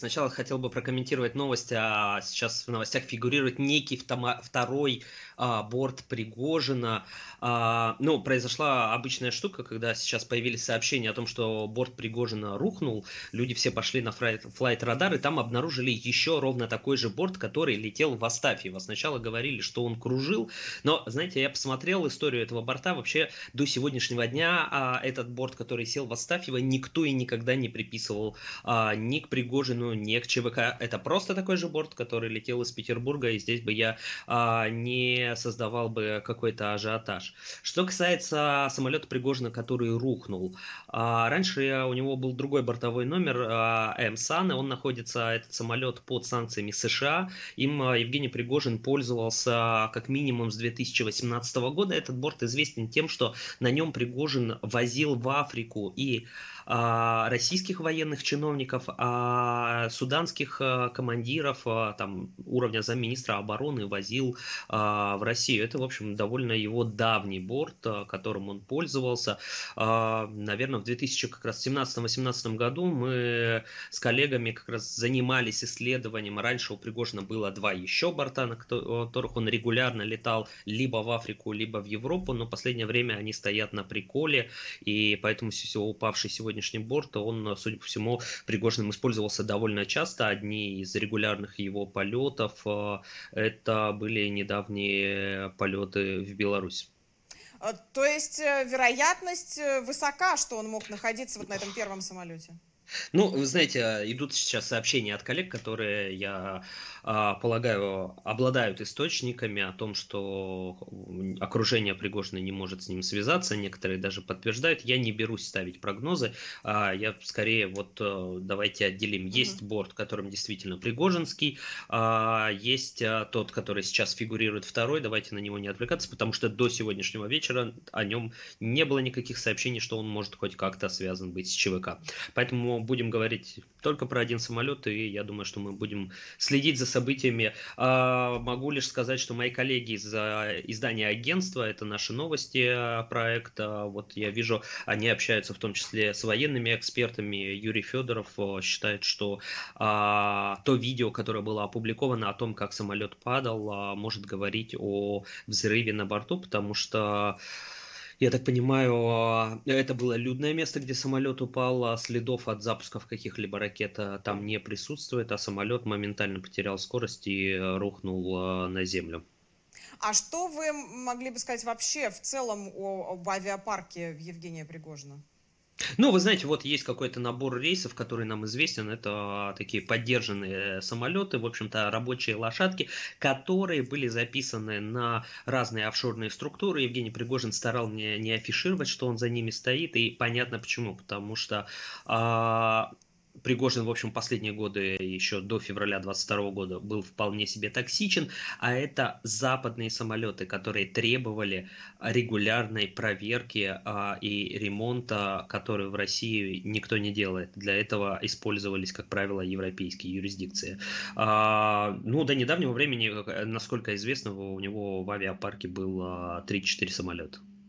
сначала хотел бы прокомментировать новость. Сейчас в новостях фигурирует некий второй борт Пригожина. Ну, произошла обычная штука, когда сейчас появились сообщения о том, что борт Пригожина рухнул. Люди все пошли на флайт-радар, и там обнаружили еще ровно такой же борт, который летел в Астафьево. Сначала говорили, что он кружил, но, знаете, я посмотрел историю этого борта. Вообще, до сегодняшнего дня этот борт, который сел в Астафьево, никто и никогда не приписывал ни к Пригожину, ни к ЧВК. Это просто такой же борт, который летел из Петербурга, и здесь бы я не создавал бы какой-то ажиотаж. Что касается самолета Пригожина, который рухнул. Раньше у него был другой бортовой номер, М-Сан, и он находится, этот самолет, под санкциями США. Им Евгений Пригожин пользовался как минимум с 2018 года. Этот борт известен тем, что на нем Пригожин возил в Африку и российских военных чиновников, суданских командиров, там, уровня замминистра обороны возил в Россию. Это, в общем, довольно его давний борт, которым он пользовался. Наверное, в 2017-2018 году мы с коллегами как раз занимались исследованием. Раньше у Пригожина было два еще борта, на которых он регулярно летал либо в Африку, либо в Европу, но в последнее время они стоят на приколе, и поэтому упавший сегодняшний борт, он, судя по всему, Пригожиным использовался довольно часто. Одни из регулярных его полетов это были недавние полеты в Беларусь. То есть вероятность высока, что он мог находиться вот на этом первом самолете? Ну, вы знаете, идут сейчас сообщения от коллег, которые, я полагаю, обладают источниками о том, что окружение Пригожина не может с ним связаться. Некоторые даже подтверждают. Я не берусь ставить прогнозы. Я скорее давайте отделим. Есть борт, которым действительно Пригожинский. Есть тот, который сейчас фигурирует второй. Давайте на него не отвлекаться, потому что до сегодняшнего вечера о нем не было никаких сообщений, что он может хоть как-то связан быть с ЧВК. Поэтому будем говорить только про один самолет, и я думаю, что мы будем следить за событиями. Могу лишь сказать, что мои коллеги из издания агентства, это наши новости, проект, вот я вижу, они общаются в том числе с военными экспертами. Юрий Федоров считает, что то видео, которое было опубликовано о том, как самолет падал, может говорить о взрыве на борту, потому что... Я так понимаю, это было людное место, где самолет упал, следов от запусков каких-либо ракет там не присутствует, а самолет моментально потерял скорость и рухнул на землю. А что вы могли бы сказать вообще в целом об авиапарке Евгения Пригожина? Ну, вы знаете, вот есть какой-то набор рейсов, который нам известен, это такие подержанные самолеты, в общем-то, рабочие лошадки, которые были записаны на разные офшорные структуры. Евгений Пригожин старался не афишировать, что он за ними стоит, и понятно почему, потому что... Пригожин, в общем, последние годы, еще до февраля 2022 года, был вполне себе токсичен, а это западные самолеты, которые требовали регулярной проверки и ремонта, который в России никто не делает. Для этого использовались, как правило, европейские юрисдикции. Ну, до недавнего времени, насколько известно, у него в авиапарке было 3-4 самолета.